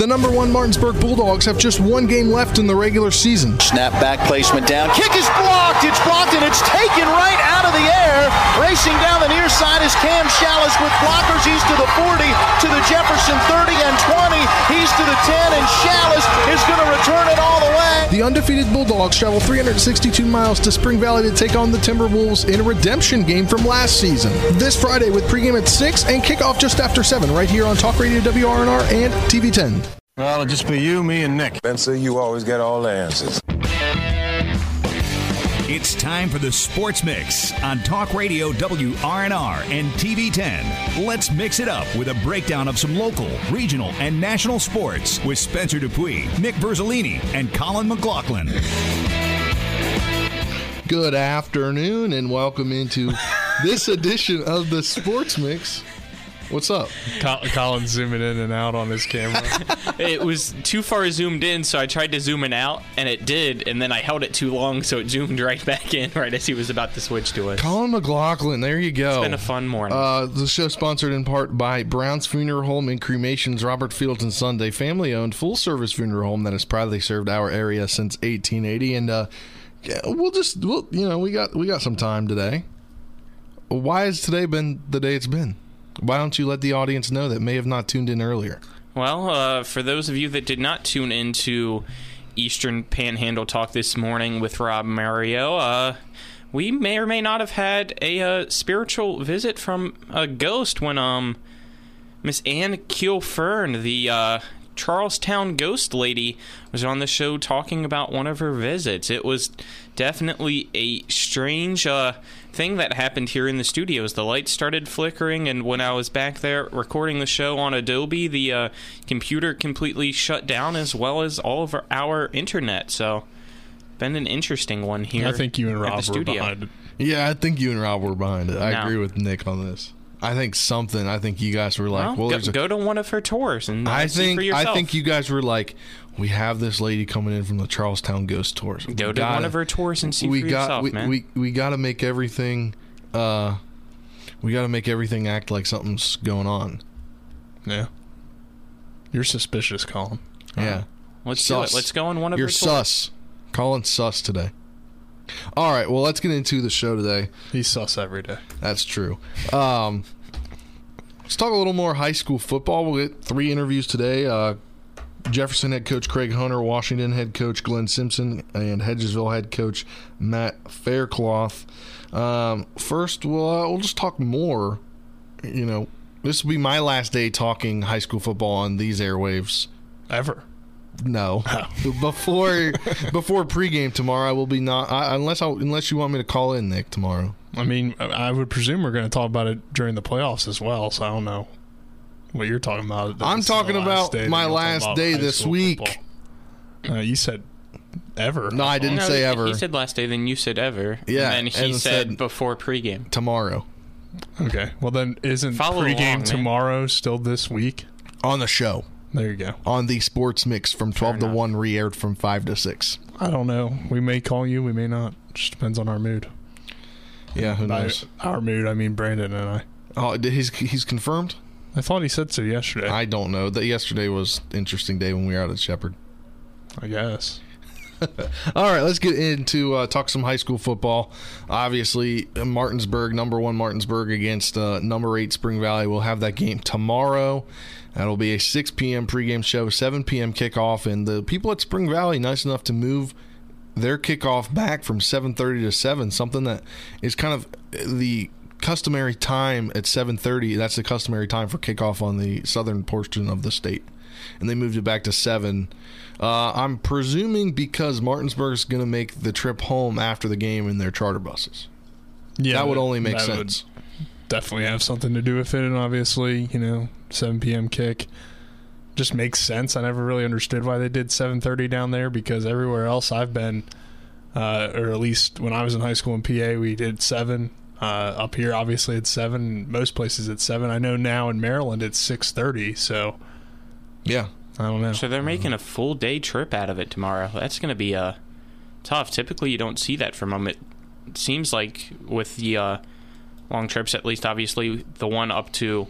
The number one Martinsburg Bulldogs have just one game left in the regular season. Snap back, placement down, kick is blocked, it's blocked, and it's taken right out of the air. Racing down the near side is Cam Shallis with blockers. He's to the 40, to the Jefferson 30 and 20. He's to the 10, and Shallis is going to return it all the way. The undefeated Bulldogs travel 362 miles to Spring Valley to take on the Timberwolves in a redemption game from last season. This Friday with pregame at 6 and kickoff just after 7 right here on Talk Radio WRNR and TV 10. Well, it'll just be you, me, and Nick. Spencer, you always get all the answers. It's time for the Sports Mix on Talk Radio WRNR and TV 10. Let's mix it up with a breakdown of some local, regional, and national sports with Spencer Dupuy, Nick Verzolini, and Colin McLaughlin. Good afternoon, and welcome into this edition of the Sports Mix. What's up? Colin's zooming in and out on his camera. It was too far zoomed in, so I tried to zoom it out, and it did, and then I held it too long, so it zoomed right back in right as he was about to switch to us. Colin McLaughlin, there you go. It's been a fun morning. The show sponsored in part by Brown's Funeral Home and Cremations, Robert Fields and Son, family-owned, full-service funeral home that has proudly served our area since 1880, and we got some time today. Why has today been the day it's been? Why don't you let the audience know that may have not tuned in earlier? Well, for those of you that did not tune into Eastern Panhandle Talk this morning with Rob Mario, we may or may not have had a spiritual visit from a ghost when Miss Ann Kielfern, the Charlestown ghost lady, was on the show talking about one of her visits. It was definitely a strange thing that happened here in the studios. The lights started flickering, and when I was back there recording the show on Adobe, the computer completely shut down, as well as all of our internet. So, been an interesting one here. I think you and Rob were behind it. Yeah, I think you and Rob were behind it. I agree with Nick on this. I think you guys were like, go to one of her tours and see for yourself. I think you guys were like, we have this lady coming in from the Charlestown Ghost Tours. Go to one of her tours and see for yourself, man. We got to make everything, act like something's going on. Yeah, you're suspicious, Colin. Yeah, let's do it. Let's go on one of her tours. You're sus. Colin's sus today. All right, well, let's get into the show today. He's sus every day. That's true. Let's talk a little more high school football. We'll get 3 interviews today. Jefferson head coach Craig Hunter, Washington head coach Glenn Simpson, and Hedgesville head coach Matt Faircloth. First, we'll just talk more. You know, this will be my last day talking high school football on these airwaves. Ever. No. Oh. Before pregame tomorrow, I will be unless you want me to call in, Nick, tomorrow. I mean, I would presume we're going to talk about it during the playoffs as well, so I don't know what you're talking about. I'm talking about my last day this week. You said ever. No, I didn't say ever. He said last day, then you said ever. Yeah. And then he said before pregame. Tomorrow. Okay. Well, then isn't pregame tomorrow still this week? On the show. There you go. On the Sports Mix from 12 to 1, re-aired from 5 to 6. I don't know. We may call you. We may not. Just depends on our mood. Yeah, who knows? Our mood, I mean Brandon and I. Oh, he's confirmed? I thought he said so yesterday. I don't know. Yesterday was an interesting day when we were out at Shepherd, I guess. All right, let's get into talk some high school football. Obviously, Martinsburg, number one Martinsburg against number 8 Spring Valley. We'll have that game tomorrow. That'll be a 6 p.m. pregame show, 7 p.m. kickoff. And the people at Spring Valley, nice enough to move their kickoff back from 7:30 to 7, something that is kind of the customary time at 7:30. That's the customary time for kickoff on the southern portion of the state. And they moved it back to 7. I'm presuming because Martinsburg's going to make the trip home after the game in their charter buses. Yeah, that would only make sense. Definitely have something to do with it, and obviously, 7 p.m. kick just makes sense. I never really understood why they did 7:30 down there, because everywhere else I've been, or at least when I was in high school in PA, we did 7. Up here, obviously, it's 7. Most places it's 7. I know now in Maryland it's 6:30, so... Yeah, I don't know. So they're making a full day trip out of it tomorrow. That's going to be tough. Typically, you don't see that from them. It seems like with the long trips, at least obviously the one up to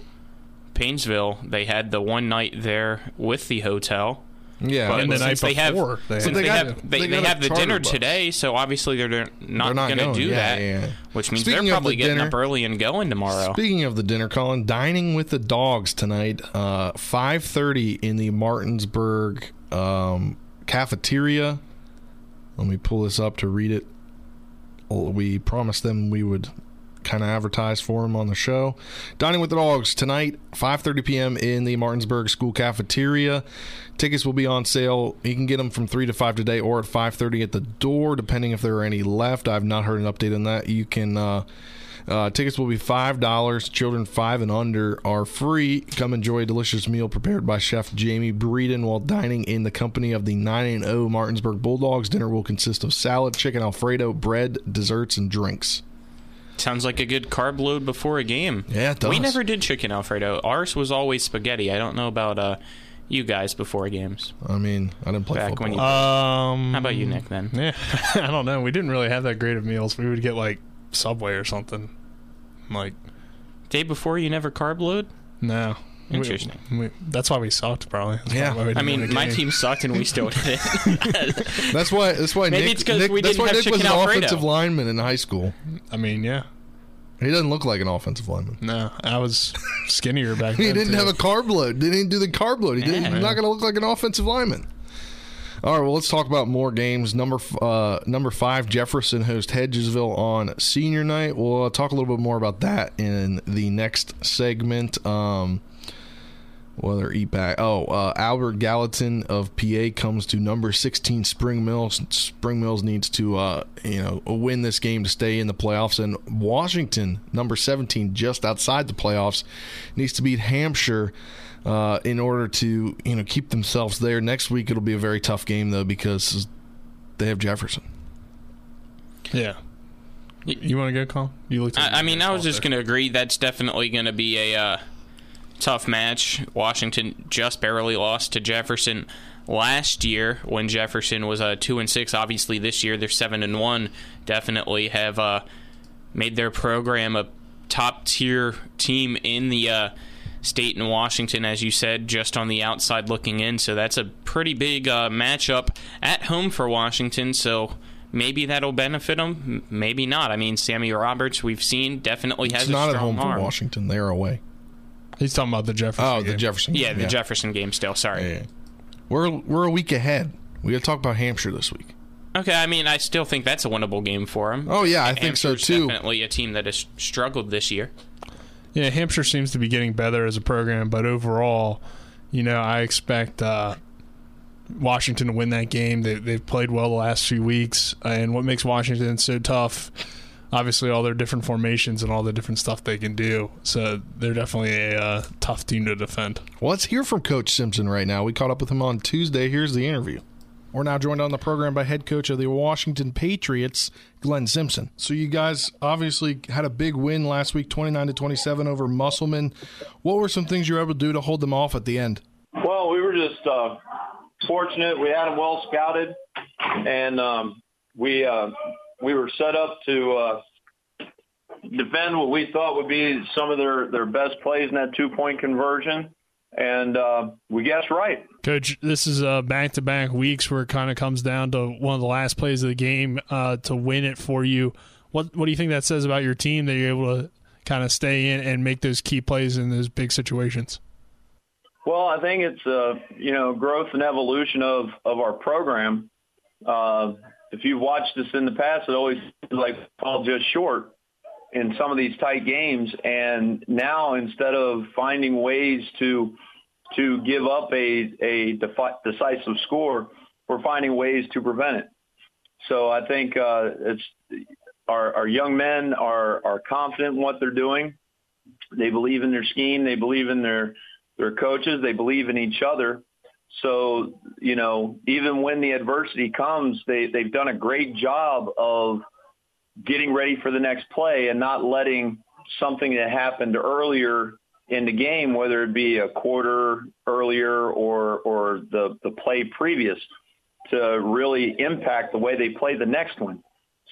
Painesville, they had the one night there with the hotel. Yeah, but and the night before. They have the dinner bus today, so obviously they're not going to do that, which means they're probably getting up early and going tomorrow. Speaking of the dinner, Colin, dining with the dogs tonight, 5:30 in the Martinsburg cafeteria. Let me pull this up to read it. We promised them we would kind of advertise for them on the show. Dining with the Dogs tonight, 5:30 p.m. in the Martinsburg School Cafeteria. Tickets will be on sale. You can get them from 3 to 5 today or at 5:30 at the door, depending if there are any left. I've not heard an update on that. You can tickets will be $5. Children 5 and under are free. Come enjoy a delicious meal prepared by Chef Jamie Breeden while dining in the company of the 9-0 Martinsburg Bulldogs. Dinner will consist of salad, chicken alfredo, bread, desserts, and drinks. Sounds like a good carb load before a game. Yeah, it does. We never did chicken alfredo. Ours was always spaghetti. I don't know about you guys before games. I mean, I didn't play football. How about you, Nick, then? Yeah, I don't know. We didn't really have that great of meals. We would get, like, Subway or something. Like, day before, you never carb load? No. Interesting. That's why we sucked, probably. Yeah. I mean, my team sucked, and we still did it. That's why Nick was an offensive lineman in high school. I mean, yeah. He doesn't look like an offensive lineman. No, I was skinnier back then. He didn't have a carb load. Didn't do the carb load. He's not going to look like an offensive lineman. All right, well, let's talk about more games. Number 5, Jefferson hosts Hedgesville on senior night. We'll talk a little bit more about that in the next segment. Whether EPAC. Albert Gallatin of PA comes to number 16 Spring Mills. Spring Mills needs to win this game to stay in the playoffs. And Washington, number 17, just outside the playoffs, needs to beat Hampshire in order to keep themselves there. Next week it'll be a very tough game though because they have Jefferson. Yeah. You want to go, Colin? I was just going to agree. That's definitely going to be a tough match. Washington just barely lost to Jefferson last year when Jefferson was 2-6. Obviously, this year they're 7-1. Definitely have made their program a top tier team in the state in Washington, as you said, just on the outside looking in. So that's a pretty big matchup at home for Washington. So maybe that'll benefit them. Maybe not. I mean, Sammy Roberts, we've seen, definitely has a strong arm. It's not at home for Washington. They're away. He's talking about the Jefferson game. Oh, the Jefferson game. Yeah, the Jefferson game still. Sorry. Yeah. We're a week ahead. We got to talk about Hampshire this week. Okay, I mean, I still think that's a winnable game for him. Oh, yeah, I think so, too. Definitely a team that has struggled this year. Yeah, Hampshire seems to be getting better as a program, but overall, I expect Washington to win that game. They've played well the last few weeks, and what makes Washington so tough, obviously, all their different formations and all the different stuff they can do. So they're definitely a tough team to defend. Well, let's hear from Coach Simpson right now. We caught up with him on Tuesday. Here's the interview. We're now joined on the program by head coach of the Washington Patriots, Glenn Simpson. So you guys obviously had a big win last week, 29-27 over Musselman. What were some things you were able to do to hold them off at the end? Well, we were just fortunate. We had them well scouted, and we were set up to defend what we thought would be some of their best plays in that two-point conversion, and we guessed right. Coach, this is back-to-back weeks where it kind of comes down to one of the last plays of the game to win it for you. What do you think that says about your team that you're able to kind of stay in and make those key plays in those big situations? Well, I think it's growth and evolution of our program. If you've watched us in the past, it always falls just short in some of these tight games. And now, instead of finding ways to give up a decisive score, we're finding ways to prevent it. So I think it's our young men are confident in what they're doing. They believe in their scheme. They believe in their coaches. They believe in each other. So, even when the adversity comes, they've done a great job of getting ready for the next play and not letting something that happened earlier in the game, whether it be a quarter earlier or the play previous, to really impact the way they play the next one.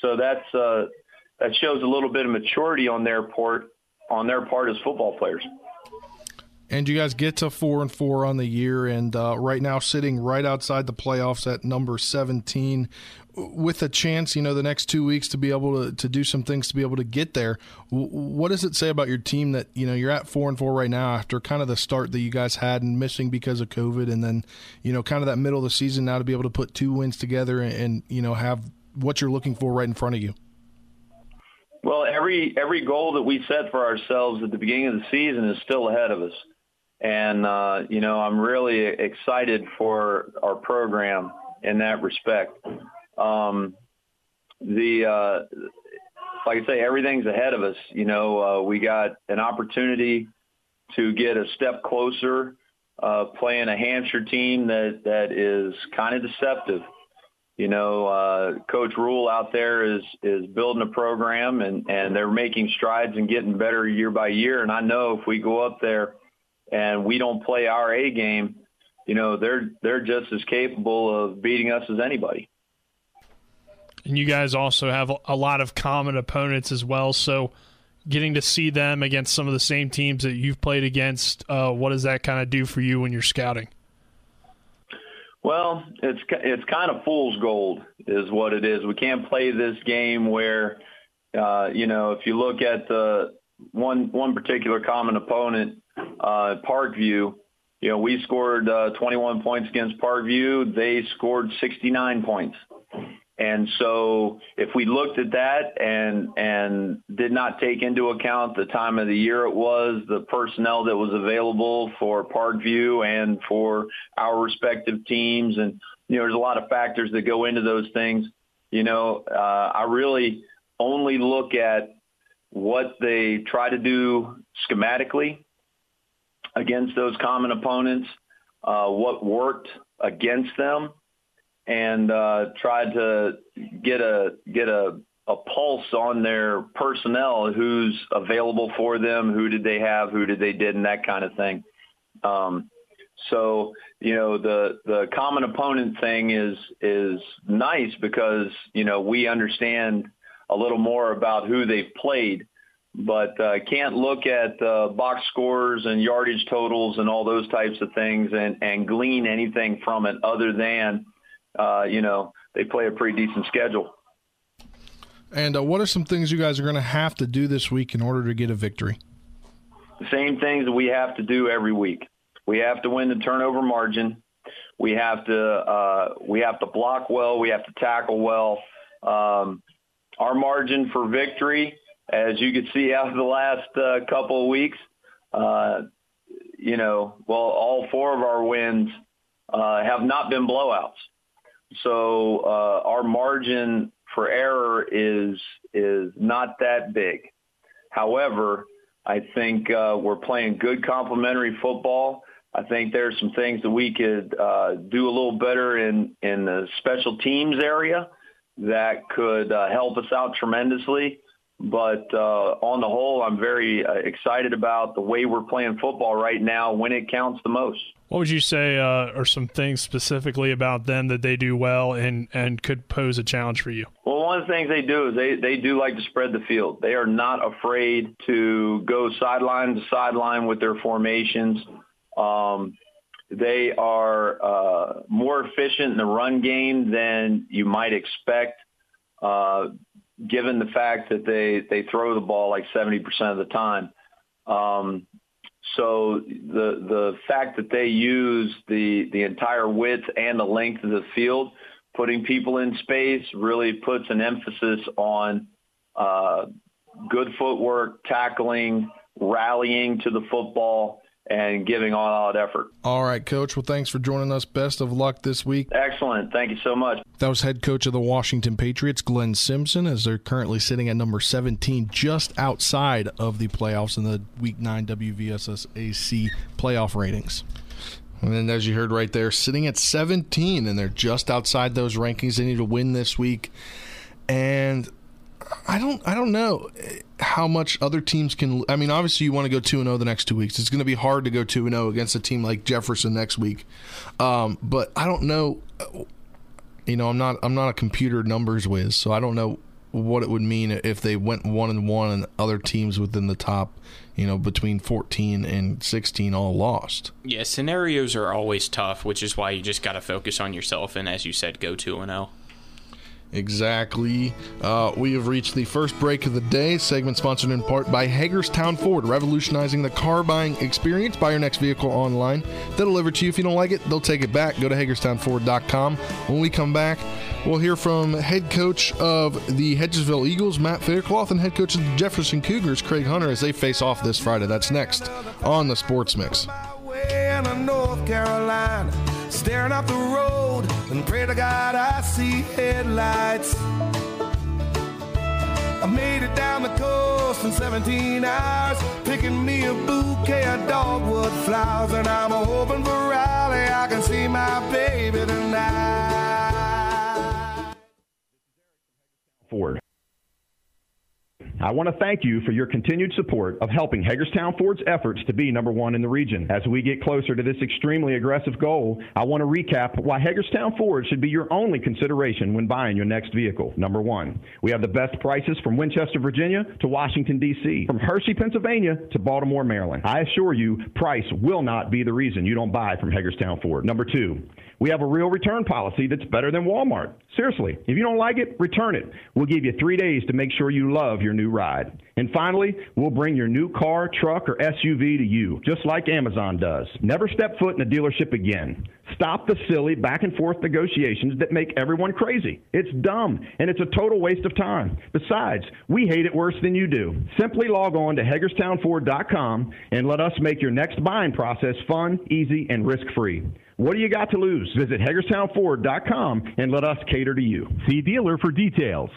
So that's that shows a little bit of maturity on their part as football players. And you guys get to 4-4 on the year, and right now sitting right outside the playoffs at number 17, with a chance, you know, the next 2 weeks to be able to do some things to be able to get there. What does it say about your team that, you know, you're at 4-4 right now after kind of the start that you guys had and missing because of COVID, and then, you know, kind of that middle of the season now to be able to put two wins together and you know, have what you're looking for right in front of you? Well, every goal that we set for ourselves at the beginning of the season is still ahead of us. And, you know, I'm really excited for our program in that respect. Like I say, everything's ahead of us. You know, we got an opportunity to get a step closer, playing a Hampshire team that is kind of deceptive. You know, Coach Rule out there is building a program, and they're making strides and getting better year by year. And I know if we go up there and we don't play our A game, you know, they're just as capable of beating us as anybody. And you guys also have a lot of common opponents as well. So getting to see them against some of the same teams that you've played against, what does that kind of do for you when you're scouting? Well, it's kind of fool's gold is what it is. We can't play this game where, you know, if you look at the one particular common opponent, Parkview, you know, we scored 21 points against Parkview. They scored 69 points. And so if we looked at that and did not take into account the time of the year it was, the personnel that was available for Parkview and for our respective teams, and, you know, there's a lot of factors that go into those things. You know, I really only look at what they try to do schematically against those common opponents, what worked against them, and tried to get a pulse on their personnel, who's available for them, who did they have, who did they didn't, that kind of thing. So, you know, the common opponent thing is nice because, you know, we understand a little more about who they've played, but can't look at box scores and yardage totals and all those types of things and glean anything from it other than, you know, they play a pretty decent schedule. And what are some things you guys are going to have to do this week in order to get a victory? The same things that we have to do every week. We have to win the turnover margin. We have to block well. We have to tackle well. Our margin for victory, as you can see out of the last couple of weeks, you know, well, all four of our wins have not been blowouts. So our margin for error is not that big. However, I think we're playing good complementary football. I think there's some things that we could do a little better in the special teams area that could help us out tremendously. But on the whole, I'm very excited about the way we're playing football right now when it counts the most. What would you say are some things specifically about them that they do well and could pose a challenge for you? Well, one of the things they do is they do like to spread the field. They are not afraid to go sideline to sideline with their formations. They are more efficient in the run game than you might expect, given the fact that they throw the ball like 70% of the time. So the fact that they use the entire width and the length of the field, putting people in space, really puts an emphasis on good footwork, tackling, rallying to the football, and giving all-out effort. All right, Coach. Well, thanks for joining us. Best of luck this week. Excellent. Thank you so much. That was head coach of the Washington Patriots, Glenn Simpson, as they're currently sitting at number 17, just outside of the playoffs in the Week 9 WVSSAC playoff ratings. And then, as you heard right there, sitting at 17, and they're just outside those rankings. They need to win this week. And I don't know how much other teams can. I mean, obviously you want to go 2-0 the next 2 weeks. It's going to be hard to go 2-0 against a team like Jefferson next week. But I don't know. You know, I'm not a computer numbers whiz, so I don't know what it would mean if they went 1-1 and other teams within the top, you know, between 14 and 16 all lost. Yeah, scenarios are always tough, which is why you just got to focus on yourself and, as you said, go 2-0. Exactly. We have reached the first break of the day, segment sponsored in part by Hagerstown Ford, revolutionizing the car buying experience. Buy your next vehicle online. They'll deliver to you. If you don't like it, they'll take it back. Go to HagerstownFord.com. When we come back, we'll hear from head coach of the Hedgesville Eagles, Matt Faircloth, and head coach of the Jefferson Cougars, Craig Hunter, as they face off this Friday. That's next on the Sports Mix. Staring up the road and pray to God I see headlights. I made it down the coast in 17 hours, picking me a bouquet of dogwood flowers, and I'm hoping for Raleigh I can see my baby tonight. Ford. I want to thank you for your continued support of helping Hagerstown Ford's efforts to be number one in the region. As we get closer to this extremely aggressive goal, I want to recap why Hagerstown Ford should be your only consideration when buying your next vehicle. Number one, we have the best prices from Winchester, Virginia to Washington, D.C., from Hershey, Pennsylvania to Baltimore, Maryland. I assure you, price will not be the reason you don't buy from Hagerstown Ford. Number two, we have a real return policy that's better than Walmart. Seriously, if you don't like it, return it. We'll give you 3 days to make sure you love your new ride. And finally, we'll bring your new car, truck, or SUV to you, just like Amazon does. Never step foot in a dealership again. Stop the silly back-and-forth negotiations that make everyone crazy. It's dumb, and it's a total waste of time. Besides, we hate it worse than you do. Simply log on to HagerstownFord.com and let us make your next buying process fun, easy, and risk-free. What do you got to lose? Visit HagerstownFord.com and let us cater to you. See dealer for details.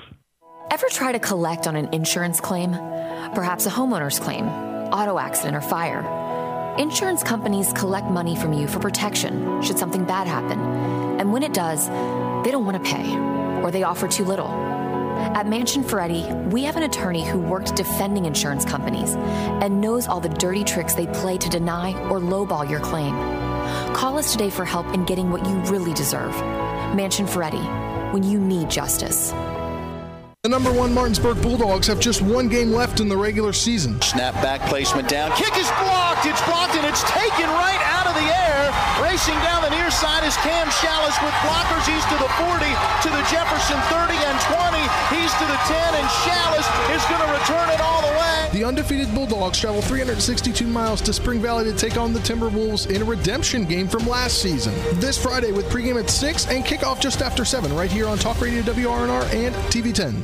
Ever try to collect on an insurance claim? Perhaps a homeowner's claim, auto accident, or fire? Insurance companies collect money from you for protection should something bad happen. And when it does, they don't want to pay, or they offer too little. At Mansion Ferretti, we have an attorney who worked defending insurance companies and knows all the dirty tricks they play to deny or lowball your claim. Call us today for help in getting what you really deserve. Mansion Ferretti, when you need justice. The number one Martinsburg Bulldogs have just one game left in the regular season. Snap back, placement down, kick is blocked, it's blocked, and it's taken right out of the air. Racing down the near side is Cam Shallis with blockers. He's to the 40, to the Jefferson 30 and 20. He's to the 10, and Shallis is going to return it all the way. The undefeated Bulldogs travel 362 miles to Spring Valley to take on the Timberwolves in a redemption game from last season. This Friday with pregame at 6 and kickoff just after 7 right here on Talk Radio WRNR and TV 10.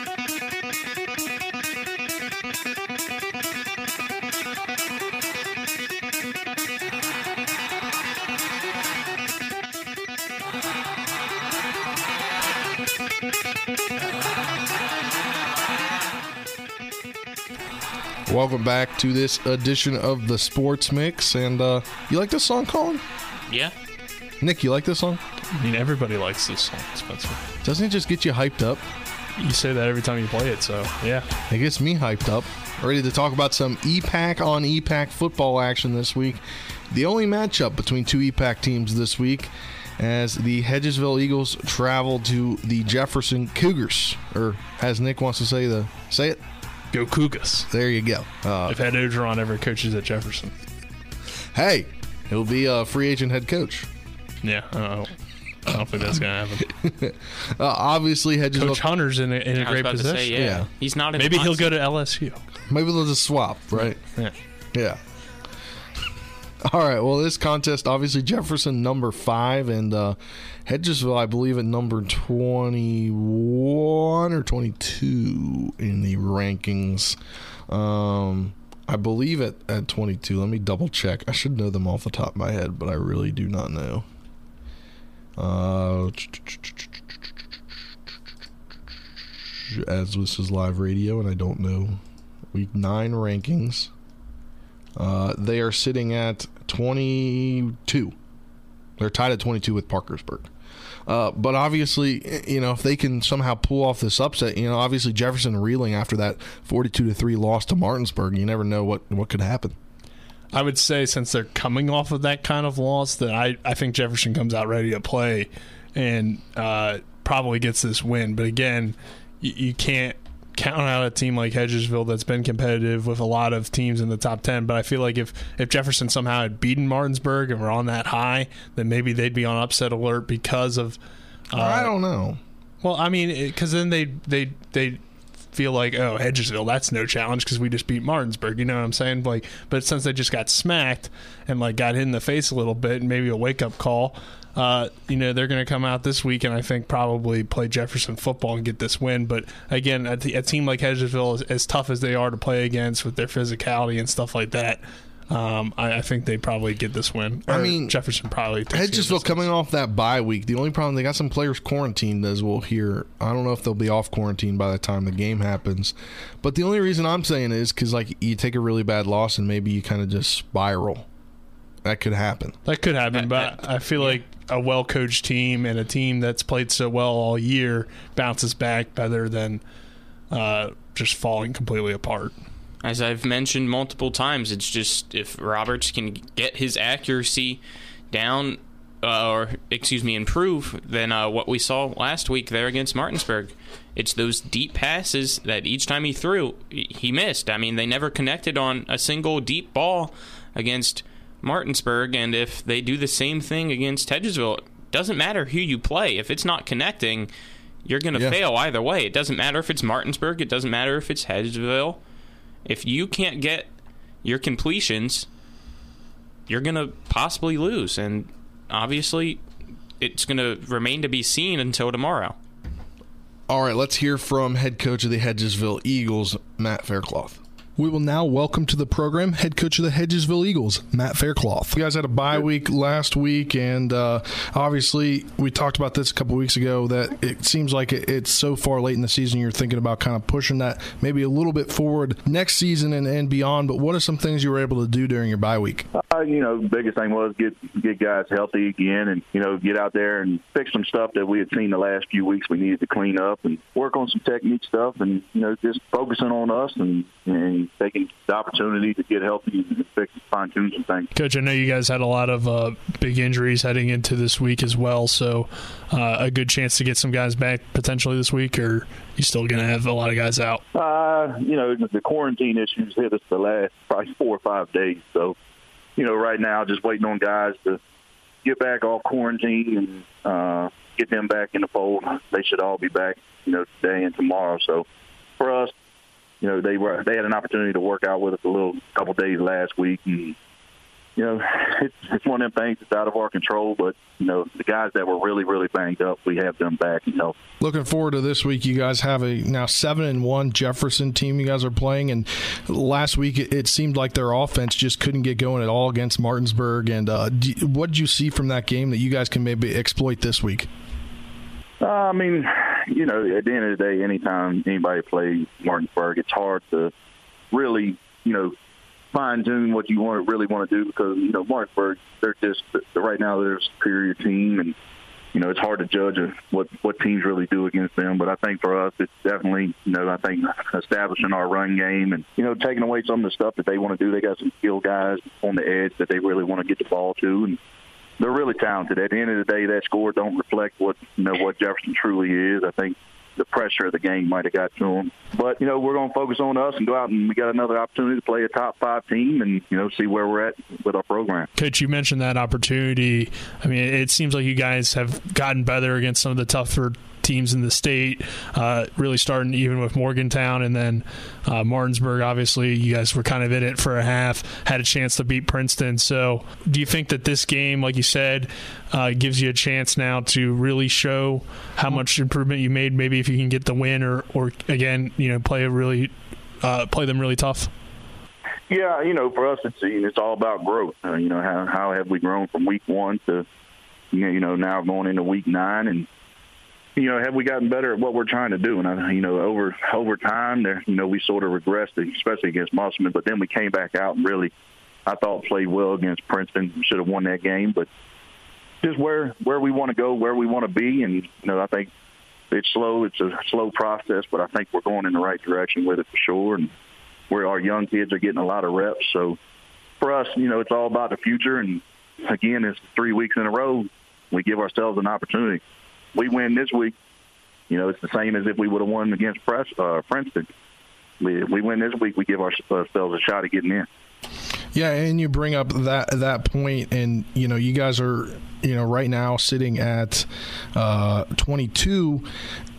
Welcome back to this edition of the Sports Mix, and you like this song, Colin? Yeah. Nick, you like this song? I mean, everybody likes this song, Spencer. Doesn't it just get you hyped up? You say that every time you play it, so yeah. It gets me hyped up. Ready to talk about some EPAC on EPAC football action this week. The only matchup between two EPAC teams this week as the Hedgesville Eagles travel to the Jefferson Cougars, or as Nick wants to say, say it. Go Cougars. There you go. If Ed Ogeron ever coaches at Jefferson. Hey, he'll be a free agent head coach. Yeah, I don't think that's going to happen. Obviously, Hedgesville. Coach Hunter's in a great position. Yeah. He's not in Maybe he'll go to LSU. Maybe they'll just swap, right? Yeah. All right, well, this contest, obviously, Jefferson number 5, and Hedgesville, I believe, at number 21 or 22 in the rankings. I believe at 22. Let me double-check. I should know them off the top of my head, but I really do not know. As this is live radio, and I don't know. Week 9 rankings. They are sitting at 22. They're tied at 22 with Parkersburg. But obviously, you know, if they can somehow pull off this upset, you know, obviously Jefferson reeling after that 42-3 loss to Martinsburg, you never know what could happen. I would say since they're coming off of that kind of loss that I think Jefferson comes out ready to play and probably gets this win. But again, you can't count out a team like Hedgesville that's been competitive with a lot of teams in the top 10. But I feel like if Jefferson somehow had beaten Martinsburg and were on that high, then maybe they'd be on upset alert because of... I don't know. Well, I mean, because then they feel like, oh, Hedgesville, that's no challenge because we just beat Martinsburg. You know what I'm saying? Like, but since they just got smacked and like got hit in the face a little bit and maybe a wake-up call, you know, they're going to come out this week and I think probably play Jefferson football and get this win. But again, a team like Hedgesville, as tough as they are to play against with their physicality and stuff like that, I think they probably get this win. Or I mean, Jefferson probably. Hedgesville coming off that bye week. The only problem, they got some players quarantined, as we'll hear. I don't know if they'll be off quarantine by the time the game happens. But the only reason I'm saying is because, like, you take a really bad loss and maybe you kind of just spiral. That could happen. But I feel like a well-coached team and a team that's played so well all year bounces back better than just falling completely apart. As I've mentioned multiple times, it's just if Roberts can get his accuracy down, improve than what we saw last week there against Martinsburg. It's those deep passes that each time he threw, he missed. I mean, they never connected on a single deep ball against Martinsburg, and if they do the same thing against Hedgesville, it doesn't matter who you play. If it's not connecting, you're going to fail either way. It doesn't matter if it's Martinsburg. It doesn't matter if it's Hedgesville. If you can't get your completions, you're going to possibly lose. And obviously, it's going to remain to be seen until tomorrow. All right, let's hear from head coach of the Hedgesville Eagles, Matt Faircloth. We will now welcome to the program head coach of the Hedgesville Eagles, Matt Faircloth. You guys had a bye week last week, and obviously we talked about this a couple weeks ago that it seems like it's so far late in the season you're thinking about kind of pushing that maybe a little bit forward next season and beyond, but what are some things you were able to do during your bye week? You know, the biggest thing was get guys healthy again and, you know, get out there and fix some stuff that we had seen the last few weeks we needed to clean up and work on some technique stuff and, you know, just focusing on us and taking the opportunity to get healthy and fix fine-tune some things. Coach, I know you guys had a lot of big injuries heading into this week as well, so a good chance to get some guys back potentially this week, or you still going to have a lot of guys out? You know, the quarantine issues hit us the last probably 4 or 5 days, so, you know, right now just waiting on guys to get back off quarantine and get them back in the fold. They should all be back, you know, today and tomorrow, so for us, you know, they had an opportunity to work out with us a couple days last week. And, you know, it's one of them things that's out of our control. But, you know, the guys that were really, really banged up, we have them back. You know, looking forward to this week. You guys have a now 7-1 Jefferson team you guys are playing. And last week it seemed like their offense just couldn't get going at all against Martinsburg. And what did you see from that game that you guys can maybe exploit this week? I mean, you know, at the end of the day, anytime anybody plays Martinsburg, it's hard to really, you know, fine-tune what you really want to do because, you know, Martinsburg, they're just – right now they're a superior team, and, you know, it's hard to judge what teams really do against them. But I think for us, it's definitely, you know, I think establishing our run game and, you know, taking away some of the stuff that they want to do. They got some skill guys on the edge that they really want to get the ball to, and they're really talented. At the end of the day, that score don't reflect what Jefferson truly is. I think the pressure of the game might have got to them. But, you know, we're going to focus on us and go out, and we got another opportunity to play a top-5 team and, you know, see where we're at with our program. Coach, you mentioned that opportunity. I mean, it seems like you guys have gotten better against some of the tougher teams in the state, really starting even with Morgantown and then Martinsburg. Obviously, you guys were kind of in it for a half, had a chance to beat Princeton. So do you think that this game, like you said, gives you a chance now to really show how much improvement you made, maybe if you can get the win or again, you know, play them really tough? Yeah, you know, for us, it's all about growth. You know, how have we grown from week 1 to, you know, now going into week 9 and, you know, have we gotten better at what we're trying to do? And, you know, over time, there, you know, we sort of regressed, especially against Musselman. But then we came back out and really, I thought, played well against Princeton. Should have won that game. But, just where we want to go, where we want to be. And, you know, I think it's slow. It's a slow process, but I think we're going in the right direction with it for sure. And where our young kids are getting a lot of reps. So for us, you know, it's all about the future. And, again, it's 3 weeks in a row. We give ourselves an opportunity. We win this week. You know, it's the same as if we would have won against Princeton. If we win this week, we give ourselves a shot at getting in. Yeah, and you bring up that point, and, you know, you guys are, you know, right now sitting at 22,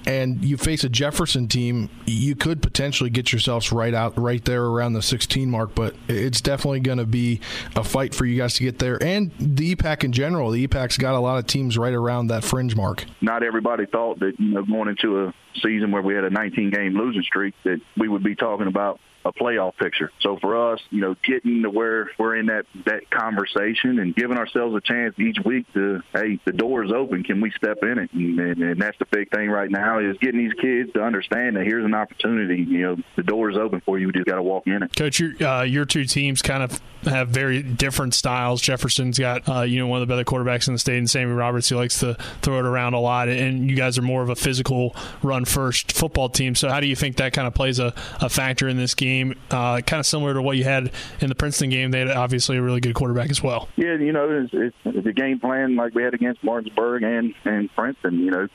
and you face a Jefferson team. You could potentially get yourselves right there around the 16 mark, but it's definitely going to be a fight for you guys to get there. And the EPAC in general, the EPAC's got a lot of teams right around that fringe mark. Not everybody thought that, you know, going into a season where we had a 19-game losing streak that we would be talking about a playoff picture. So for us, you know, getting to where we're in that conversation and giving ourselves a chance each week to, hey, the door is open. Can we step in it? And that's the big thing right now is getting these kids to understand that here's an opportunity. You know, the door is open for you. You just got to walk in it. Coach, your two teams kind of have very different styles. Jefferson's got, you know, one of the better quarterbacks in the state, and Sammy Roberts, he likes to throw it around a lot. And you guys are more of a physical run-first football team. So how do you think that kind of plays a factor in this game? Kind of similar to what you had in the Princeton game. They had obviously a really good quarterback as well. Yeah, you know, it's a game plan like we had against Martinsburg and Princeton, you know,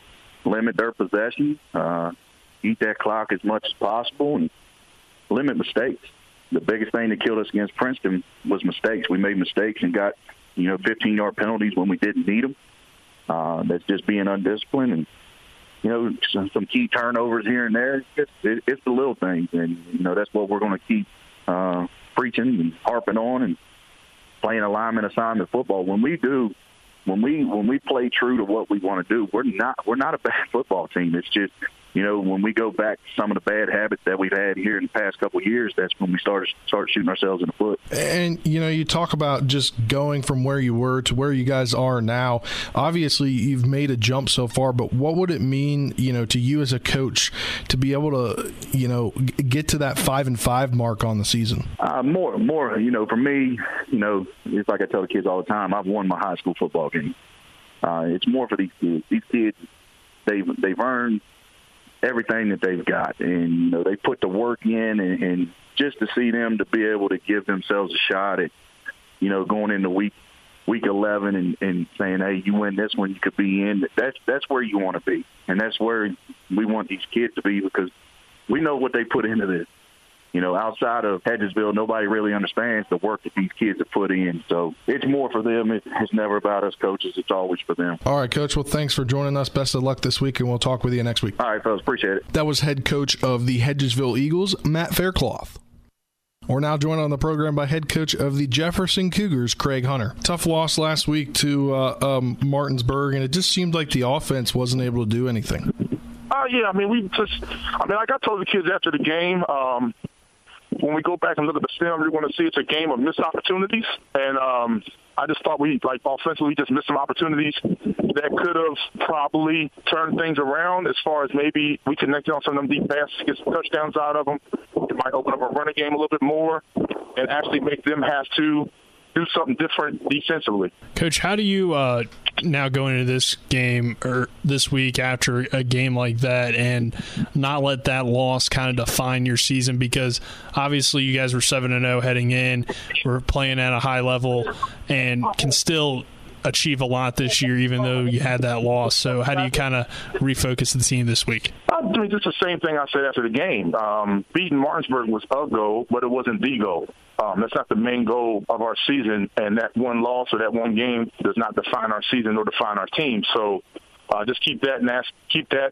limit their possession, eat that clock as much as possible, and limit mistakes. The biggest thing that killed us against Princeton was mistakes. We made mistakes and got, you know, 15-yard penalties when we didn't need them. That's just being undisciplined and, you know, some key turnovers here and there. It's the little things, and, you know, that's what we're going to keep preaching and harping on and playing alignment assignment football. When we do, when we play true to what we want to do, we're not a bad football team. It's just, you know, when we go back to some of the bad habits that we've had here in the past couple of years, that's when we start shooting ourselves in the foot. And, you know, you talk about just going from where you were to where you guys are now. Obviously, you've made a jump so far, but what would it mean, you know, to you as a coach to be able to, you know, get to that 5-5 mark on the season? More, you know, for me, you know, it's like I tell the kids all the time, I've won my high school football game. It's more for these kids. These kids, they've earned everything that they've got, and, you know, they put the work in, and just to see them to be able to give themselves a shot at, you know, going into week 11 and saying, hey, you win this one, you could be in. That's where you want to be, and that's where we want these kids to be, because we know what they put into this. You know, outside of Hedgesville, nobody really understands the work that these kids have put in. So it's more for them. It's never about us coaches. It's always for them. All right, Coach. Well, thanks for joining us. Best of luck this week, and we'll talk with you next week. All right, fellas. Appreciate it. That was head coach of the Hedgesville Eagles, Matt Faircloth. We're now joined on the program by head coach of the Jefferson Cougars, Craig Hunter. Tough loss last week to Martinsburg, and it just seemed like the offense wasn't able to do anything. Yeah, I mean, like I told the kids after the game, when we go back and look at the film, you're going to see it's a game of missed opportunities. And I just thought we, like, offensively just missed some opportunities that could have probably turned things around as far as maybe we connected on some of them deep passes, get some touchdowns out of them. It might open up a running game a little bit more and actually make them have to do something different defensively. Coach, how do you now go into this game or this week after a game like that and not let that loss kind of define your season? Because obviously you guys were 7-0 heading in, we're playing at a high level, and can still achieve a lot this year even though you had that loss. So how do you kind of refocus the team this week? I mean, it's the same thing I said after the game. Beating Martinsburg was a goal, but it wasn't the goal. That's not the main goal of our season, and that one loss or that one game does not define our season or define our team. So just keep that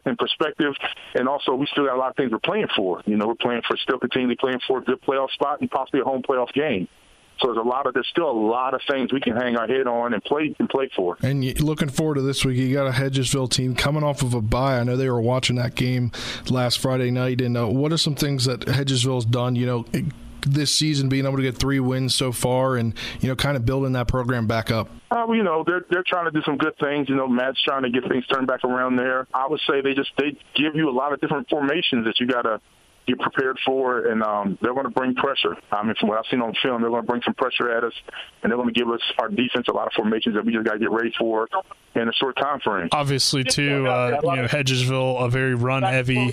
in perspective. And also, we still got a lot of things we're playing for. You know, we're still continually playing for a good playoff spot and possibly a home playoff game. So there's still a lot of things we can hang our head on and play for. And looking forward to this week, you got a Hedgesville team coming off of a bye. I know they were watching that game last Friday night. And what are some things that Hedgesville's done, you know, this season, being able to get 3 wins so far and, you know, kind of building that program back up? You know, they're trying to do some good things. You know, Matt's trying to get things turned back around there. I would say they give you a lot of different formations that you got to you're prepared for, and they're going to bring pressure. I mean, from what I've seen on film, they're going to bring some pressure at us, and they're going to give us, our defense, a lot of formations that we just got to get ready for in a short time frame. Obviously, too, Hedgesville, a very run-heavy,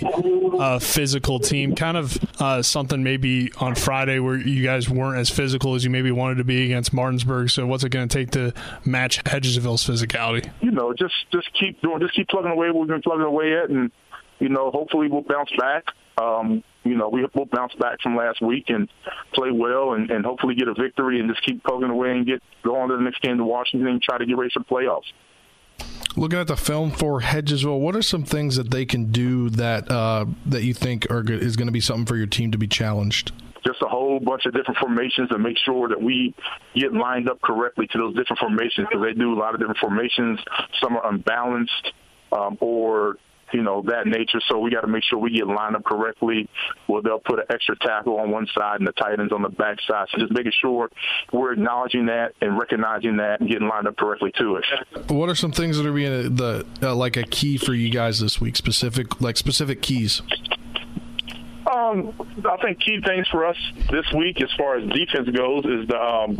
physical team, kind of something maybe on Friday where you guys weren't as physical as you maybe wanted to be against Martinsburg. So what's it going to take to match Hedgesville's physicality? You know, just keep plugging away what we've been plugging away at, and, you know, hopefully we'll bounce back. You know, we'll bounce back from last week and play well and hopefully get a victory and just keep plugging away and go on to the next game to Washington and try to get ready for the playoffs. Looking at the film for Hedgesville, what are some things that they can do that that you think is going to be something for your team to be challenged? Just a whole bunch of different formations to make sure that we get lined up correctly to those different formations, because they do a lot of different formations. Some are unbalanced or – you know, that nature. So we got to make sure we get lined up correctly. Well, they'll put an extra tackle on one side and the tight end's on the back side. So just making sure we're acknowledging that and recognizing that and getting lined up correctly to it. What are some things that are being like a key for you guys this week? Specific keys. I think key things for us this week, as far as defense goes, is the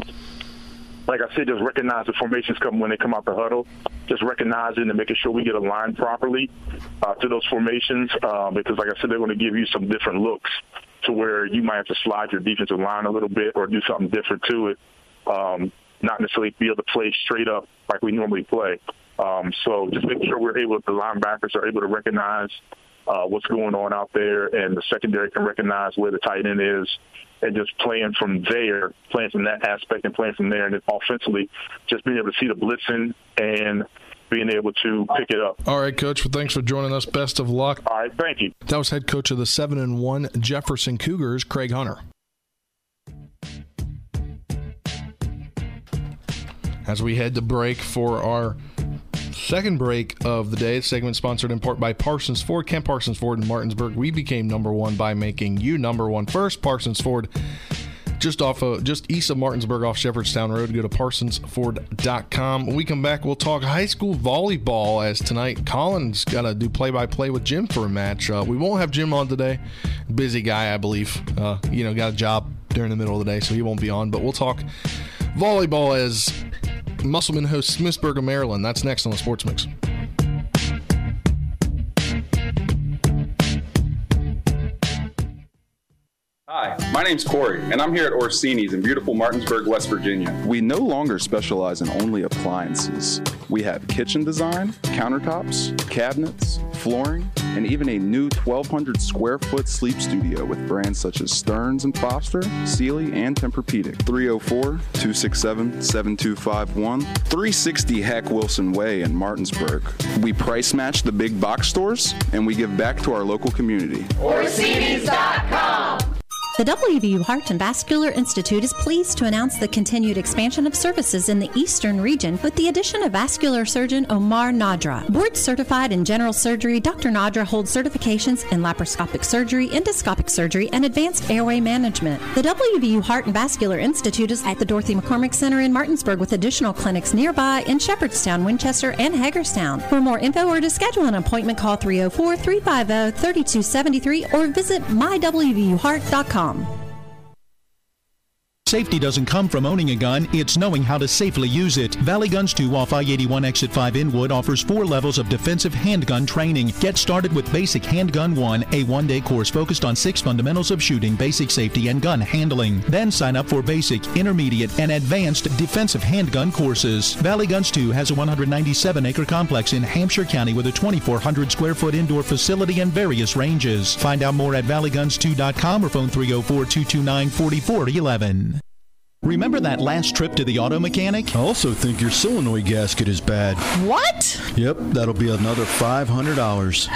like I said, just recognize the formations come when they come out the huddle. Just recognizing and making sure we get aligned properly to those formations because, like I said, they're going to give you some different looks to where you might have to slide your defensive line a little bit or do something different to it, not necessarily be able to play straight up like we normally play. So just making sure the linebackers are able to recognize what's going on out there, and the secondary can recognize where the tight end is, and just playing from that aspect and playing from there. And then offensively, just being able to see the blitzing and being able to pick it up. All right, Coach. Well, thanks for joining us. Best of luck. All right, thank you. That was head coach of the 7-1 Jefferson Cougars, Craig Hunter. As we head to break for our second break of the day, segment sponsored in part by Parsons Ford. Kent Parsons Ford in Martinsburg. We became number one by making you number one first. Parsons Ford, just east of Martinsburg off Shepherdstown Road. Go to ParsonsFord.com. When we come back, we'll talk high school volleyball, as tonight Colin's got to do play-by-play with Jim for a match. We won't have Jim on today. Busy guy, I believe. Got a job during the middle of the day, so he won't be on. But we'll talk volleyball as Musselman hosts Smithsburg of Maryland. That's next on the Sports Mix. Hi, my name's Corey, and I'm here at Orsini's in beautiful Martinsburg, West Virginia. We no longer specialize in only appliances. We have kitchen design, countertops, cabinets, flooring, and even a new 1,200 square foot sleep studio with brands such as Stearns & Foster, Sealy, and Tempur-Pedic. 304-267-7251, 360 Heck Wilson Way in Martinsburg. We price match the big box stores, and we give back to our local community. Orsini's.com. The WVU Heart and Vascular Institute is pleased to announce the continued expansion of services in the eastern region with the addition of vascular surgeon Omar Nadra. Board certified in general surgery, Dr. Nadra holds certifications in laparoscopic surgery, endoscopic surgery, and advanced airway management. The WVU Heart and Vascular Institute is at the Dorothy McCormick Center in Martinsburg, with additional clinics nearby in Shepherdstown, Winchester, and Hagerstown. For more info or to schedule an appointment, call 304-350-3273 or visit mywvuheart.com. Safety doesn't come from owning a gun, it's knowing how to safely use it. Valley Guns 2 off I-81 Exit 5 Inwood offers 4 levels of defensive handgun training. Get started with Basic Handgun 1, a one-day course focused on 6 fundamentals of shooting, basic safety, and gun handling. Then sign up for basic, intermediate, and advanced defensive handgun courses. Valley Guns 2 has a 197-acre complex in Hampshire County with a 2,400-square-foot indoor facility and various ranges. Find out more at valleyguns2.com or phone 304-229-4411. Remember that last trip to the auto mechanic? I also think your solenoid gasket is bad. What? Yep, that'll be another $500.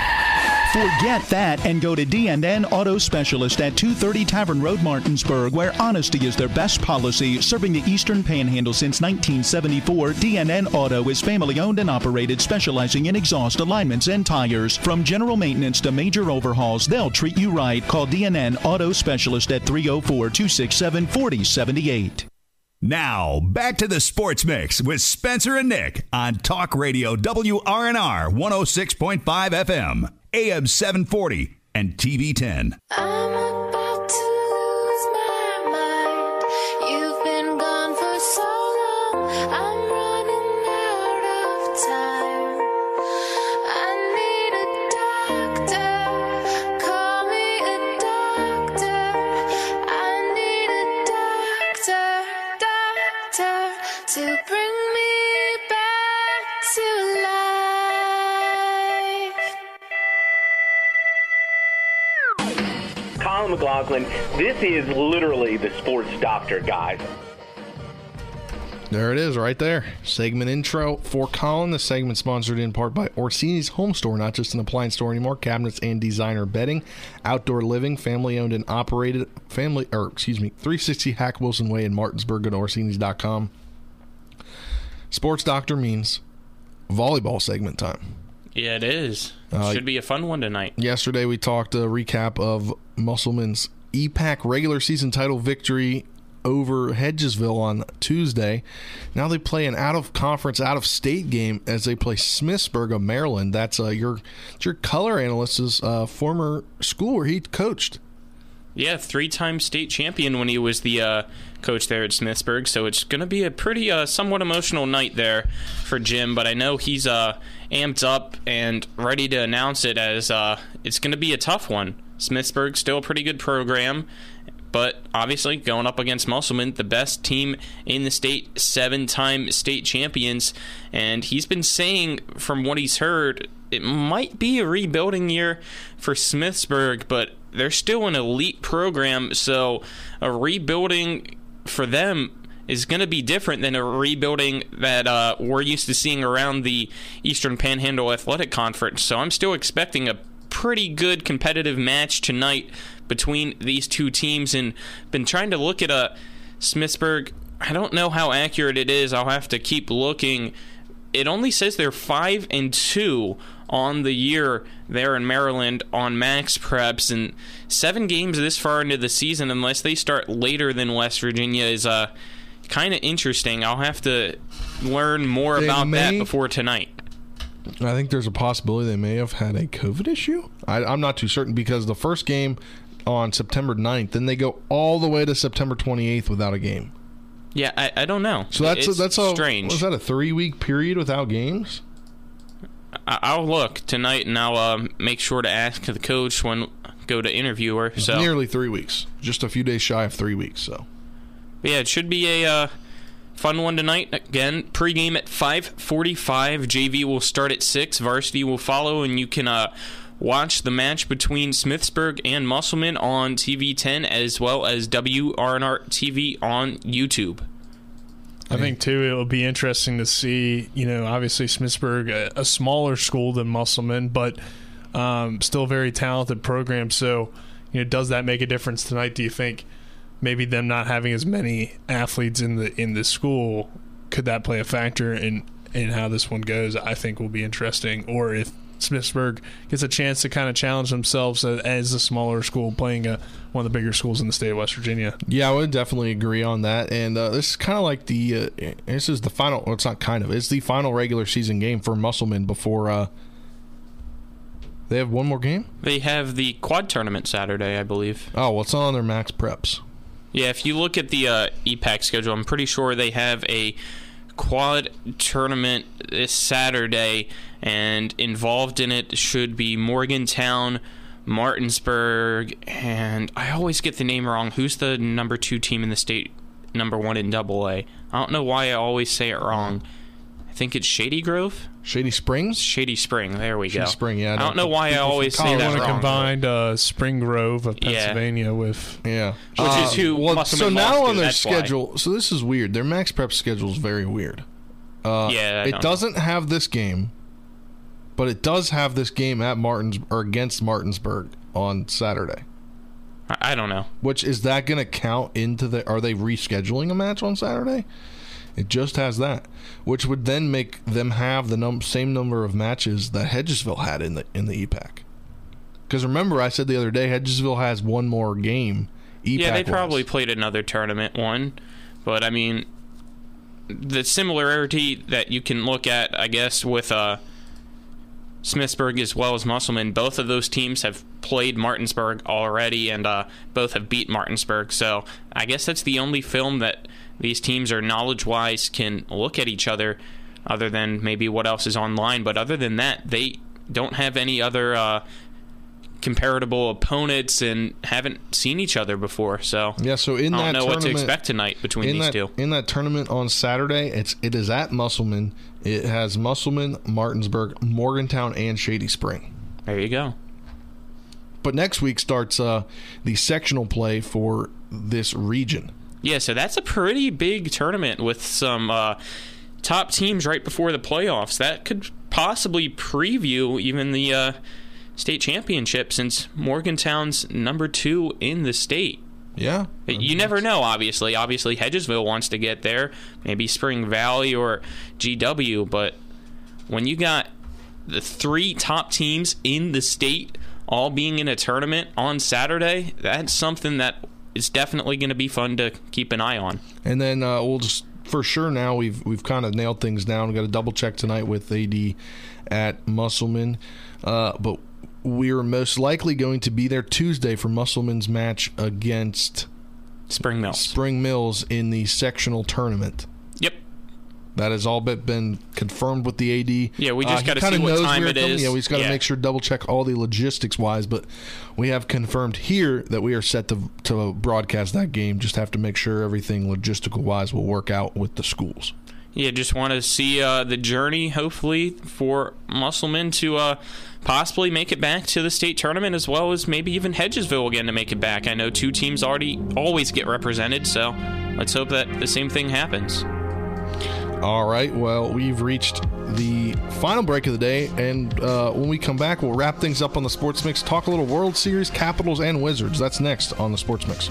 Forget that and go to D&N Auto Specialist at 230 Tavern Road, Martinsburg, where honesty is their best policy. Serving the Eastern Panhandle since 1974, D&N Auto is family-owned and operated, specializing in exhaust alignments and tires. From general maintenance to major overhauls, they'll treat you right. Call D&N Auto Specialist at 304-267-4078. Now, back to the Sports Mix with Spencer and Nick on Talk Radio WRNR 106.5 FM, AM 740, and TV 10. Kyle McLaughlin. This is literally the sports doctor, guys. There it is right there. Segment intro for Colin. The segment sponsored in part by Orsini's Home Store, not just an appliance store anymore. Cabinets and designer bedding, outdoor living, family owned and operated, 360 Hack Wilson Way in Martinsburg. Go to Orsini's.com. Sports Doctor means volleyball segment time. Yeah, it is. Should be a fun one tonight. Yesterday we talked a recap of Musselman's EPAC regular season title victory over Hedgesville on Tuesday. Now they play an out-of-conference, out-of-state game as they play Smithsburg of Maryland. That's your color analyst's former school where he coached. Yeah, three-time state champion when he was the coach there at Smithsburg. So it's going to be a pretty somewhat emotional night there for Jim. But I know he's amped up and ready to announce it as it's going to be a tough one. Smithsburg's still a pretty good program. But obviously, going up against Musselman, the best team in the state, seven-time state champions. And he's been saying, from what he's heard, it might be a rebuilding year for Smithsburg, but they're still an elite program, so a rebuilding for them is going to be different than a rebuilding that we're used to seeing around the Eastern Panhandle Athletic Conference. So I'm still expecting a pretty good competitive match tonight between these two teams, and been trying to look at Smithsburg. I don't know how accurate it is. I'll have to keep looking. It only says they're 5-2 on the year there in Maryland on max preps, and 7 games this far into the season, unless they start later than West Virginia, is kind of interesting. I'll have to learn more about that before tonight. I think there's a possibility they may have had a COVID issue. I'm not too certain, because the first game on September 9th, then they go all the way to September 28th without a game. Yeah, I don't know. So that's strange. Was that a 3-week period without games? I'll look tonight, and I'll make sure to ask the coach when I go to interview her. So. Nearly 3 weeks. Just a few days shy of 3 weeks. So, but yeah, it should be a fun one tonight. Again, pregame at 5:45. JV will start at 6. Varsity will follow, and you can watch the match between Smithsburg and Musselman on TV10, as well as WRNR TV on YouTube. I think, too, it'll be interesting to see, obviously Smithsburg, a smaller school than Musselman, but still a very talented program. So, does that make a difference tonight? Do you think maybe them not having as many athletes in the school, could that play a factor in how this one goes? I think will be interesting. Or if Smithsburg gets a chance to kind of challenge themselves as a smaller school playing one of the bigger schools in the state of West Virginia. Yeah, I would definitely agree on that. And this is kind of like it's the final regular season game for Musselman before they have one more game. They have the quad tournament Saturday, I believe. Oh, well, it's not on their max preps. Yeah, if you look at the EPAC schedule, I'm pretty sure they have a quad tournament this Saturday, and involved in it should be Morgantown, Martinsburg, and I always get the name wrong. Who's the number 2 team in the state, number 1 in AA? I don't know why I always say it wrong. I think it's Shady Grove? Shady Springs? Shady Spring, there we go. Shady Spring, yeah. I don't know why I always say that wrong. I want to combine Spring Grove of Pennsylvania with... Yeah. Which is who... Well, so now on their schedule... Why. So this is weird. Their max prep schedule is very weird. It doesn't have this game... But it does have this game at against Martinsburg on Saturday. I don't know. Which, is that going to count into the... Are they rescheduling a match on Saturday? It just has that. Which would then make them have the same number of matches that Hedgesville had in the EPAC. Because remember, I said the other day, Hedgesville has one more game. EPAC yeah, they probably played another tournament one. But, I mean, the similarity that you can look at, I guess, with... Smithsburg as well as Musselman, both of those teams have played Martinsburg already, and both have beat Martinsburg. So I guess that's the only film that these teams are knowledge-wise can look at each other, other than maybe what else is online. But other than that, they don't have any other comparable opponents and haven't seen each other before. So yeah, so in I don't know what to expect tonight between these two. In that tournament on Saturday, it is at Musselman. It has Musselman, Martinsburg, Morgantown, and Shady Spring. There you go. But next week starts the sectional play for this region. Yeah, so that's a pretty big tournament with some top teams right before the playoffs. That could possibly preview even the state championship, since Morgantown's #2 in the state. Yeah. You never know, obviously. Obviously, Hedgesville wants to get there. Maybe Spring Valley or GW. But when you got the three top teams in the state all being in a tournament on Saturday, that's something that is definitely going to be fun to keep an eye on. And then we'll just, for sure now, we've kind of nailed things down. We've got to double-check tonight with AD at Musselman. But we're most likely going to be there Tuesday for Musselman's match against Spring Mills in the sectional tournament. Yep. That has all but been confirmed with the AD. Yeah, we just got to see what time it is. Yeah, we just got to make sure, double-check all the logistics-wise, but we have confirmed here that we are set to broadcast that game. Just have to make sure everything logistical-wise will work out with the schools. Yeah, just want to see the journey, hopefully, for Musselman to possibly make it back to the state tournament, as well as maybe even Hedgesville again to make it back. I know two teams already always get represented, so let's hope that the same thing happens. All right, well, we've reached the final break of the day, and when we come back, we'll wrap things up on the Sports Mix, talk a little World Series, Capitals, and Wizards. That's next on the Sports Mix.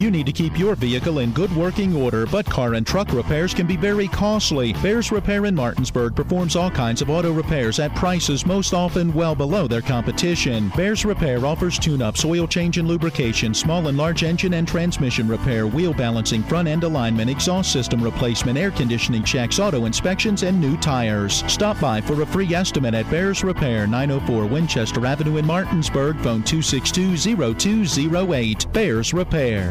You need to keep your vehicle in good working order, but car and truck repairs can be very costly. Bears Repair in Martinsburg performs all kinds of auto repairs at prices most often well below their competition. Bears Repair offers tune-ups, oil change and lubrication, small and large engine and transmission repair, wheel balancing, front-end alignment, exhaust system replacement, air conditioning checks, auto inspections, and new tires. Stop by for a free estimate at Bears Repair, 904 Winchester Avenue in Martinsburg, phone 262-0208. Bears Repair.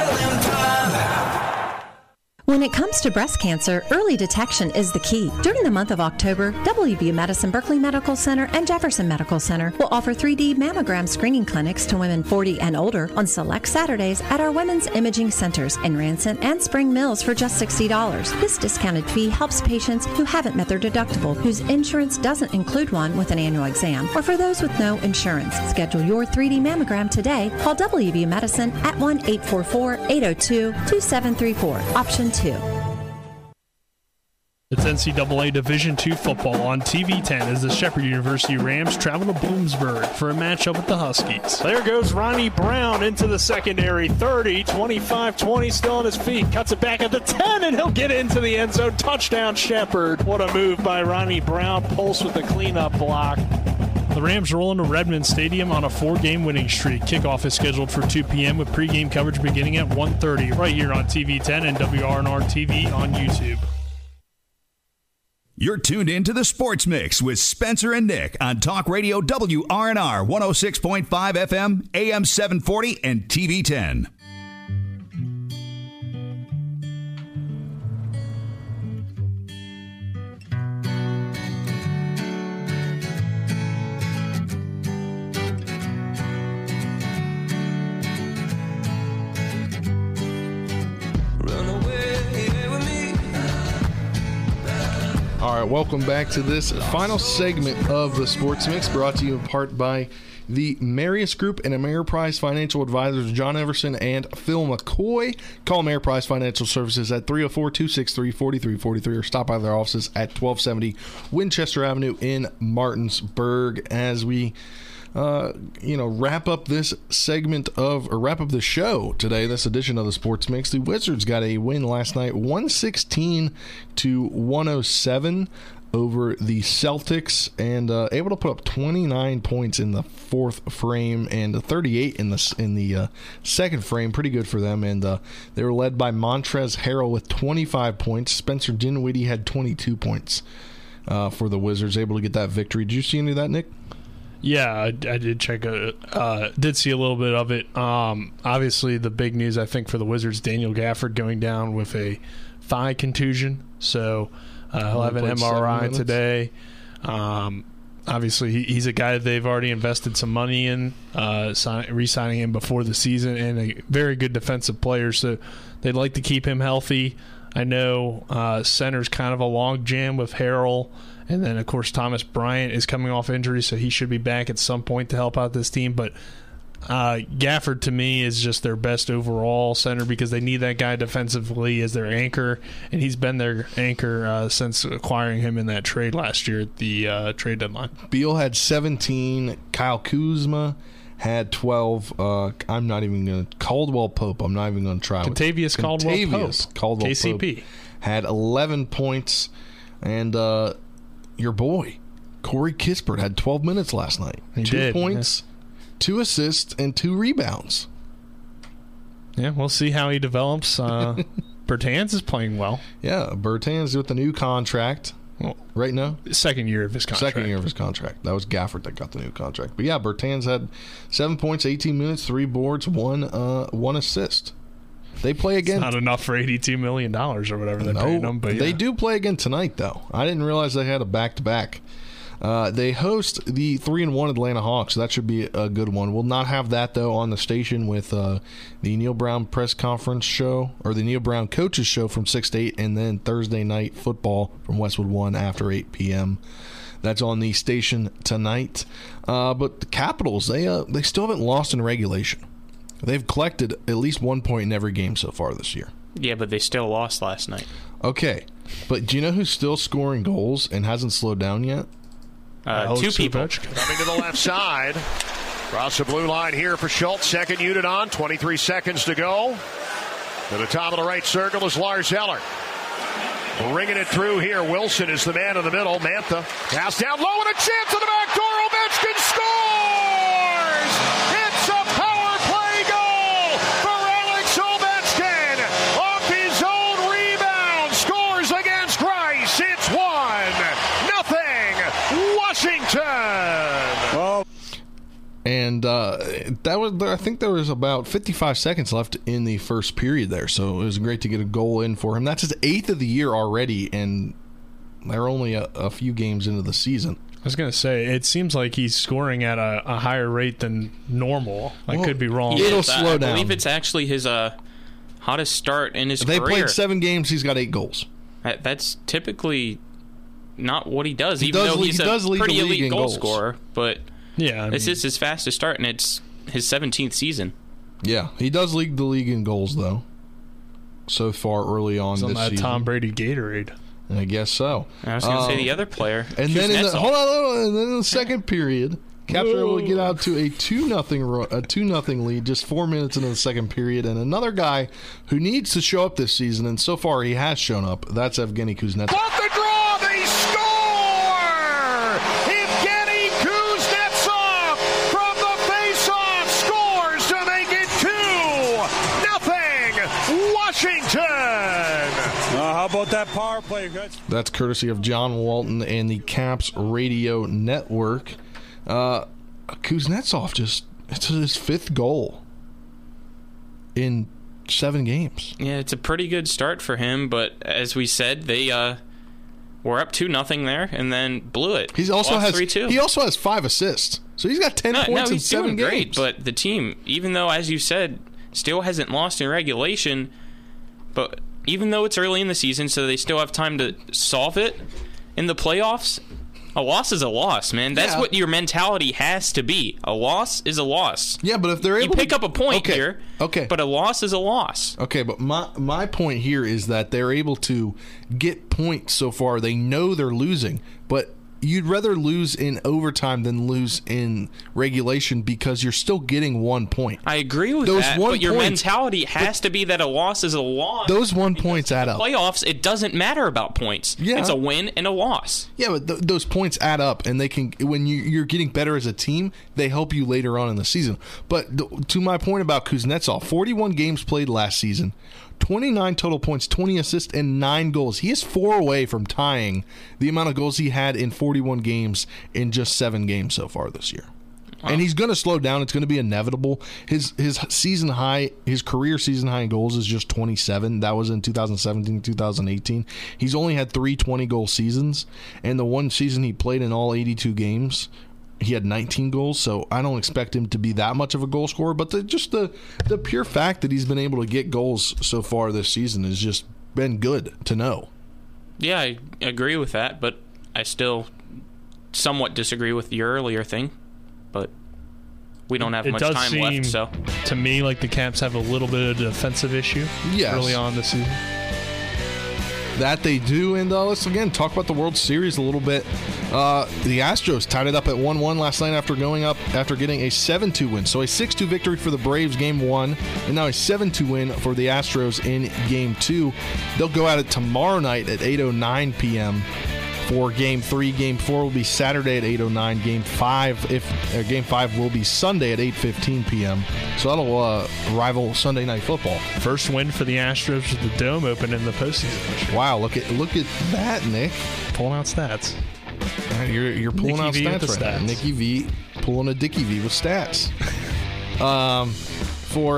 and Pub! When it comes to breast cancer, early detection is the key. During the month of October, WVU Madison Berkeley Medical Center and Jefferson Medical Center will offer 3D mammogram screening clinics to women 40 and older on select Saturdays at our women's imaging centers in Ransom and Spring Mills for just $60. This discounted fee helps patients who haven't met their deductible, whose insurance doesn't include one with an annual exam, or for those with no insurance. Schedule your 3D mammogram today. Call WVU Medicine at 1-844-802-2734, option 2. It's NCAA Division II football on TV 10 as the Shepherd University Rams travel to Bloomsburg for a matchup with the Huskies. There goes Ronnie Brown into the secondary. 30, 25, 20, still on his feet. Cuts it back at the 10, and he'll get into the end zone. Touchdown, Shepherd. What a move by Ronnie Brown. Pulse with the cleanup block. The Rams roll into Redmond Stadium on a 4-game winning streak. Kickoff is scheduled for 2 p.m. with pregame coverage beginning at 1:30 right here on TV 10 and WRNR TV on YouTube. You're tuned in to the Sports Mix with Spencer and Nick on Talk Radio WRNR 106.5 FM, AM 740, and TV 10. All right, welcome back to this final segment of the Sports Mix, brought to you in part by the Marius Group and Ameriprise Financial Advisors, John Everson and Phil McCoy. Call Ameriprise Financial Services at 304-263-4343 or stop by their offices at 1270 Winchester Avenue in Martinsburg. As we wrap up this segment of, or wrap up the show today, this edition of the Sports Mix. The Wizards got a win last night, 116-107 over the Celtics, and able to put up 29 points in the fourth frame and 38 in the second frame. Pretty good for them, and they were led by Montrezl Harrell with 25 points. Spencer Dinwiddie had 22 points for the Wizards, able to get that victory. Did you see any of that, Nick? Yeah, I did check. Did see a little bit of it. Obviously, the big news I think for the Wizards, Daniel Gafford going down with a thigh contusion, so he'll have an MRI today. Obviously, he's a guy that they've already invested some money in, re-signing him before the season, and a very good defensive player. So they'd like to keep him healthy. I know center's kind of a long jam with Harrell. And then, of course, Thomas Bryant is coming off injury, so he should be back at some point to help out this team. But Gafford, to me, is just their best overall center because they need that guy defensively as their anchor, and he's been their anchor since acquiring him in that trade last year at the trade deadline. Beal had 17. Kyle Kuzma had 12. I'm not even going to – Caldwell Pope. I'm not even going to try. Contavious Caldwell Pope. KCP. Pope had 11 points, and your boy, Corey Kispert, had 12 minutes last night. He 2 points, 2 assists, and 2 rebounds. Yeah, we'll see how he develops. Bertans is playing well. Yeah, Bertans with the new contract right now. Second year of his contract. That was Gafford that got the new contract. But, yeah, Bertans had 7 points, 18 minutes, 3 boards, one assist. They play again. It's not enough for $82 million or whatever they're paying them. But yeah. They do play again tonight, though. I didn't realize they had a back-to-back. They host the 3-1 Atlanta Hawks. That should be a good one. We'll not have that, though, on the station with the Neil Brown press conference show or the Neil Brown coaches show from 6 to 8 and then Thursday night football from Westwood 1 after 8 p.m. That's on the station tonight. But the Capitals, they still haven't lost in regulation. They've collected at least 1 point in every game so far this year. Yeah, but they still lost last night. Okay, but do you know who's still scoring goals and hasn't slowed down yet? Two people. Coming to the left side. Across the blue line here for Schultz. Second unit on. 23 seconds to go. To the top of the right circle is Lars Eller. Bringing it through here. Wilson is the man in the middle. Mantha. Pass down low and a chance to the back door. Ovechkin scores! It's a power play goal for Alex Ovechkin. Off his own rebound. Scores against Rice. It's 1-0 Washington. Well, and that was, I think there was about 55 seconds left in the first period there, so it was great to get a goal in for him. That's his 8th of the year already, and they're only a few games into the season. I was going to say, it seems like he's scoring at a higher rate than normal. I could be wrong. It'll slow down. I believe it's actually his hottest start in his career. They played 7 games. He's got 8 goals. That's typically not what he does, even though he's a pretty elite goal scorer. But yeah, this is his fastest start, and it's his 17th season. Yeah, he does lead the league in goals, though, so far early on this season. It's on that Tom Brady Gatorade. I guess so. I was going to say the other player. And then in the second period, Caps were able to get out to a 2-0 lead just 4 minutes into the second period. And another guy who needs to show up this season, and so far he has shown up, that's Evgeny Kuznetsov. Off the draw, they score! Evgeny Kuznetsov from the faceoff scores, so they get 2-0 Washington! How about that power play? That's courtesy of John Walton and the Caps Radio Network. Kuznetsov it's his 5th goal in 7 games. Yeah, it's a pretty good start for him, but as we said, they were up 2-0 there and then blew it. He also has 5 assists, so he's got 10 points in 7 games. Great, but the team, even though, as you said, still hasn't lost in regulation, but even though it's early in the season, so they still have time to solve it in the playoffs, A loss is a loss, man. That's what your mentality has to be. A loss is a loss. Yeah, but if they're able to... You pick up a point here, but a loss is a loss. Okay, but my point here is that they're able to get points so far. They know they're losing, but you'd rather lose in overtime than lose in regulation because you're still getting 1 point. I agree with that, but your mentality has to be that a loss is a loss. Those 1 points add up. Playoffs, it doesn't matter about points. Yeah. It's a win and a loss. Yeah, but those points add up, and they can when you're getting better as a team, they help you later on in the season. But to my point about Kuznetsov, 41 games played last season, 29 total points, 20 assists, and 9 goals. He is 4 away from tying the amount of goals he had in 41 games in just 7 games so far this year. Wow. And he's going to slow down. It's going to be inevitable. His season high, his career season high in goals is just 27. That was in 2017, 2018. He's only had 3 20-goal seasons, and the one season he played in all 82 games, he had 19 goals, so I don't expect him to be that much of a goal scorer. But the pure fact that he's been able to get goals so far this season has just been good to know. Yeah, I agree with that, but I still somewhat disagree with your earlier thing. But we don't have much time left, so to me, like the Caps have a little bit of a defensive issue early on this season. That they do, and let's again talk about the World Series a little bit. The Astros tied it up at 1-1 last night after getting a 7-2 win. So a 6-2 victory for the Braves game 1, and now a 7-2 win for the Astros in game 2. They'll go at it tomorrow night at 8:09 p.m. for game 3. Game 4 will be Saturday at 8:09. Game 5 will be Sunday at 8:15 p.m. So that'll rival Sunday Night Football. First win for the Astros with the dome open in the postseason. Wow, look at that, Nick. Pulling out stats. You're pulling out stats right now. Nicky V pulling a Dicky V with stats. For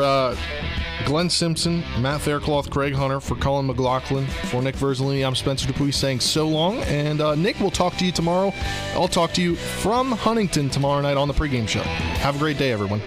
Glenn Simpson, Matt Faircloth, Craig Hunter, for Colin McLaughlin, for Nick Verzolini, I'm Spencer Dupuis saying so long. And Nick, we'll talk to you tomorrow. I'll talk to you from Huntington tomorrow night on the pregame show. Have a great day, everyone.